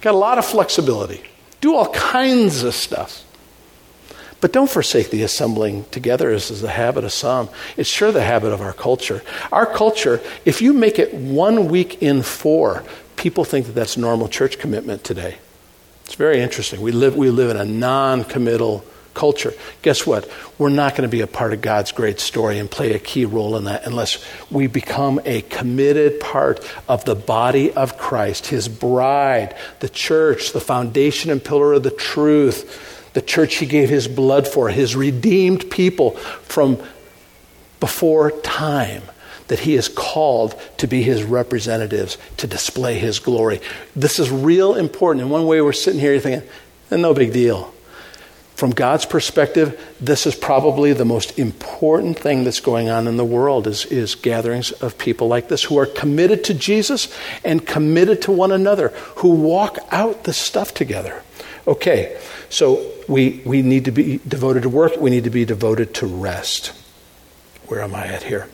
Got a lot of flexibility. Do all kinds of stuff. But don't forsake the assembling together, as is the habit of some. It's sure the habit of our culture. Our culture, if you make it 1 week in 4, people think that that's normal church commitment today. It's very interesting. We live in a non-committal culture. Guess what? We're not going to be a part of God's great story and play a key role in that unless we become a committed part of the body of Christ, his bride, the church, the foundation and pillar of the truth, the church he gave his blood for, his redeemed people from before time, that he is called to be his representatives, to display his glory. This is real important. In one way, we're sitting here, you're thinking, no big deal. From God's perspective, this is probably the most important thing that's going on in the world is gatherings of people like this who are committed to Jesus and committed to one another, who walk out this stuff together. Okay, so we need to be devoted to work. We need to be devoted to rest. Where am I at here?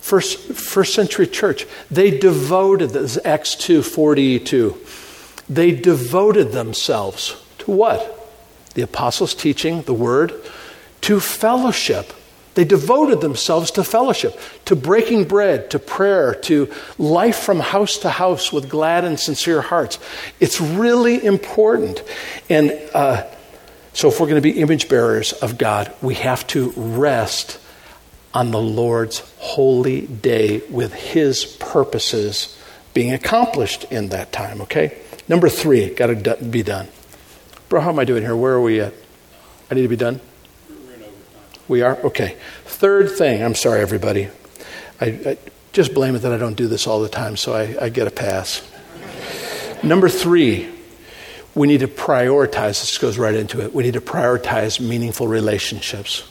First century church, they devoted, this is Acts 2:42, they devoted themselves to what? The apostles' teaching, the word, to fellowship. They devoted themselves to fellowship, to breaking bread, to prayer, to life from house to house with glad and sincere hearts. It's really important. And so if we're going to be image bearers of God, we have to rest on the Lord's holy day with his purposes being accomplished in that time, okay? Number 3, got to be done. Bro, how am I doing here? Where are we at? I need to be done? We're in overtime. We are? Okay. Third thing. I'm sorry, everybody. I just blame it that I don't do this all the time, so I get a pass. Number 3, we need to prioritize. This goes right into it. We need to prioritize meaningful relationships.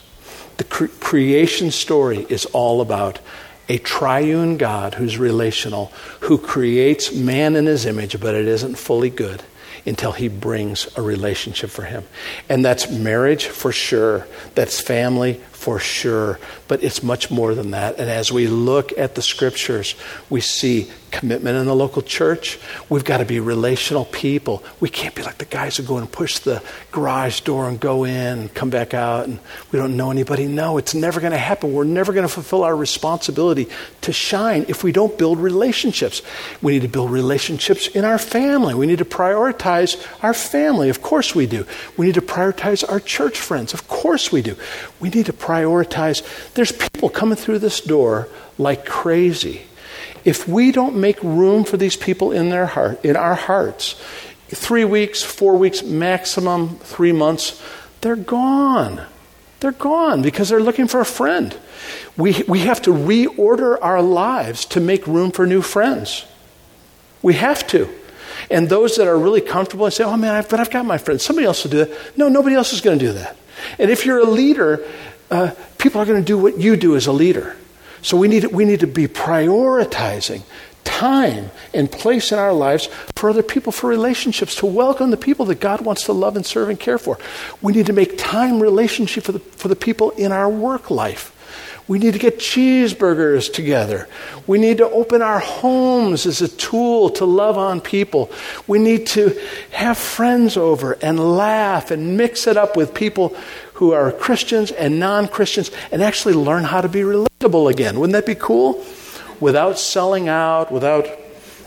The creation story is all about a triune God who's relational, who creates man in his image, but it isn't fully good until he brings a relationship for him. And that's marriage for sure. That's family for sure. But it's much more than that. And as we look at the scriptures, we see commitment in the local church. We've got to be relational people. We can't be like the guys who go and push the garage door and go in and come back out and we don't know anybody. No, it's never going to happen. We're never going to fulfill our responsibility to shine if we don't build relationships. We need to build relationships in our family. We need to prioritize our family. Of course we do. We need to prioritize our church friends. Of course we do. We need to prioritize. There's people coming through this door like crazy. If we don't make room for these people in our hearts, 3 weeks, 4 weeks, maximum 3 months, they're gone. They're gone because they're looking for a friend. We have to reorder our lives to make room for new friends. We have to. And those that are really comfortable and say, oh man, but I've got my friends. Somebody else will do that. No, nobody else is going to do that. And if you're a leader, people are going to do what you do as a leader. So we need to be prioritizing time and place in our lives for other people, for relationships, to welcome the people that God wants to love and serve and care for. We need to make time relationship for the people in our work life. We need to get cheeseburgers together. We need to open our homes as a tool to love on people. We need to have friends over and laugh and mix it up with people who are Christians and non-Christians and actually learn how to be relatable again. Wouldn't that be cool? Without selling out, without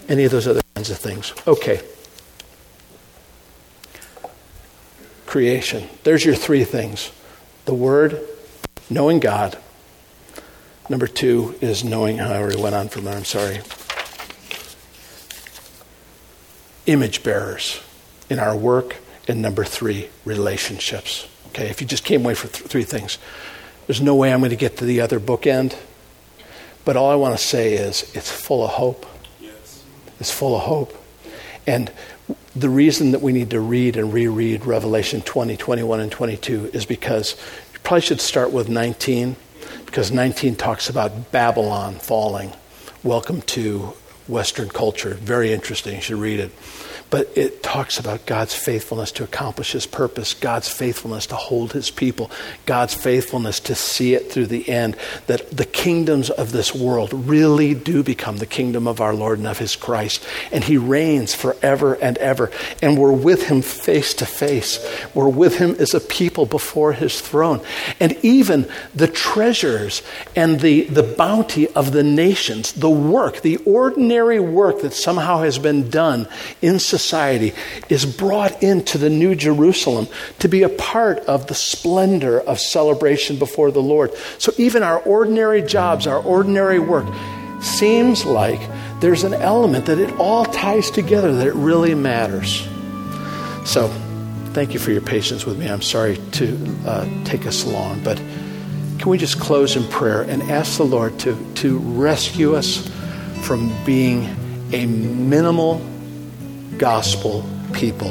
any of those other kinds of things. Okay. Creation. There's your 3 things. The Word, knowing God. Number 2 is knowing, I already went on from there, I'm sorry. Image bearers in our work. And number 3, relationships. Okay, if you just came away for three things. There's no way I'm going to get to the other bookend. But all I want to say is it's full of hope. Yes. It's full of hope. And the reason that we need to read and reread Revelation 20, 21, and 22 is because you probably should start with 19, because 19 talks about Babylon falling. Welcome to Western culture. Very interesting. You should read it. But it talks about God's faithfulness to accomplish his purpose, God's faithfulness to hold his people, God's faithfulness to see it through the end, that the kingdoms of this world really do become the kingdom of our Lord and of his Christ. And he reigns forever and ever. And we're with him face to face. We're with him as a people before his throne. And even the treasures and the bounty of the nations, the work, the ordinary work that somehow has been done in society is brought into the New Jerusalem to be a part of the splendor of celebration before the Lord. So even our ordinary jobs, our ordinary work, seems like there's an element that it all ties together, that it really matters. So thank you for your patience with me. I'm sorry to take us long, but can we just close in prayer and ask the Lord to rescue us from being a minimal gospel people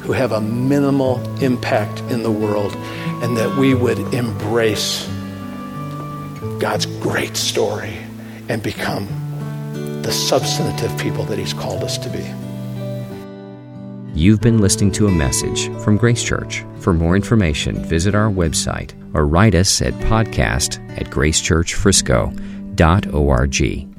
who have a minimal impact in the world, and that we would embrace God's great story and become the substantive people that he's called us to be. You've been listening to a message from Grace Church. For more information, visit our website or write us at podcast@gracechurchfrisco.org.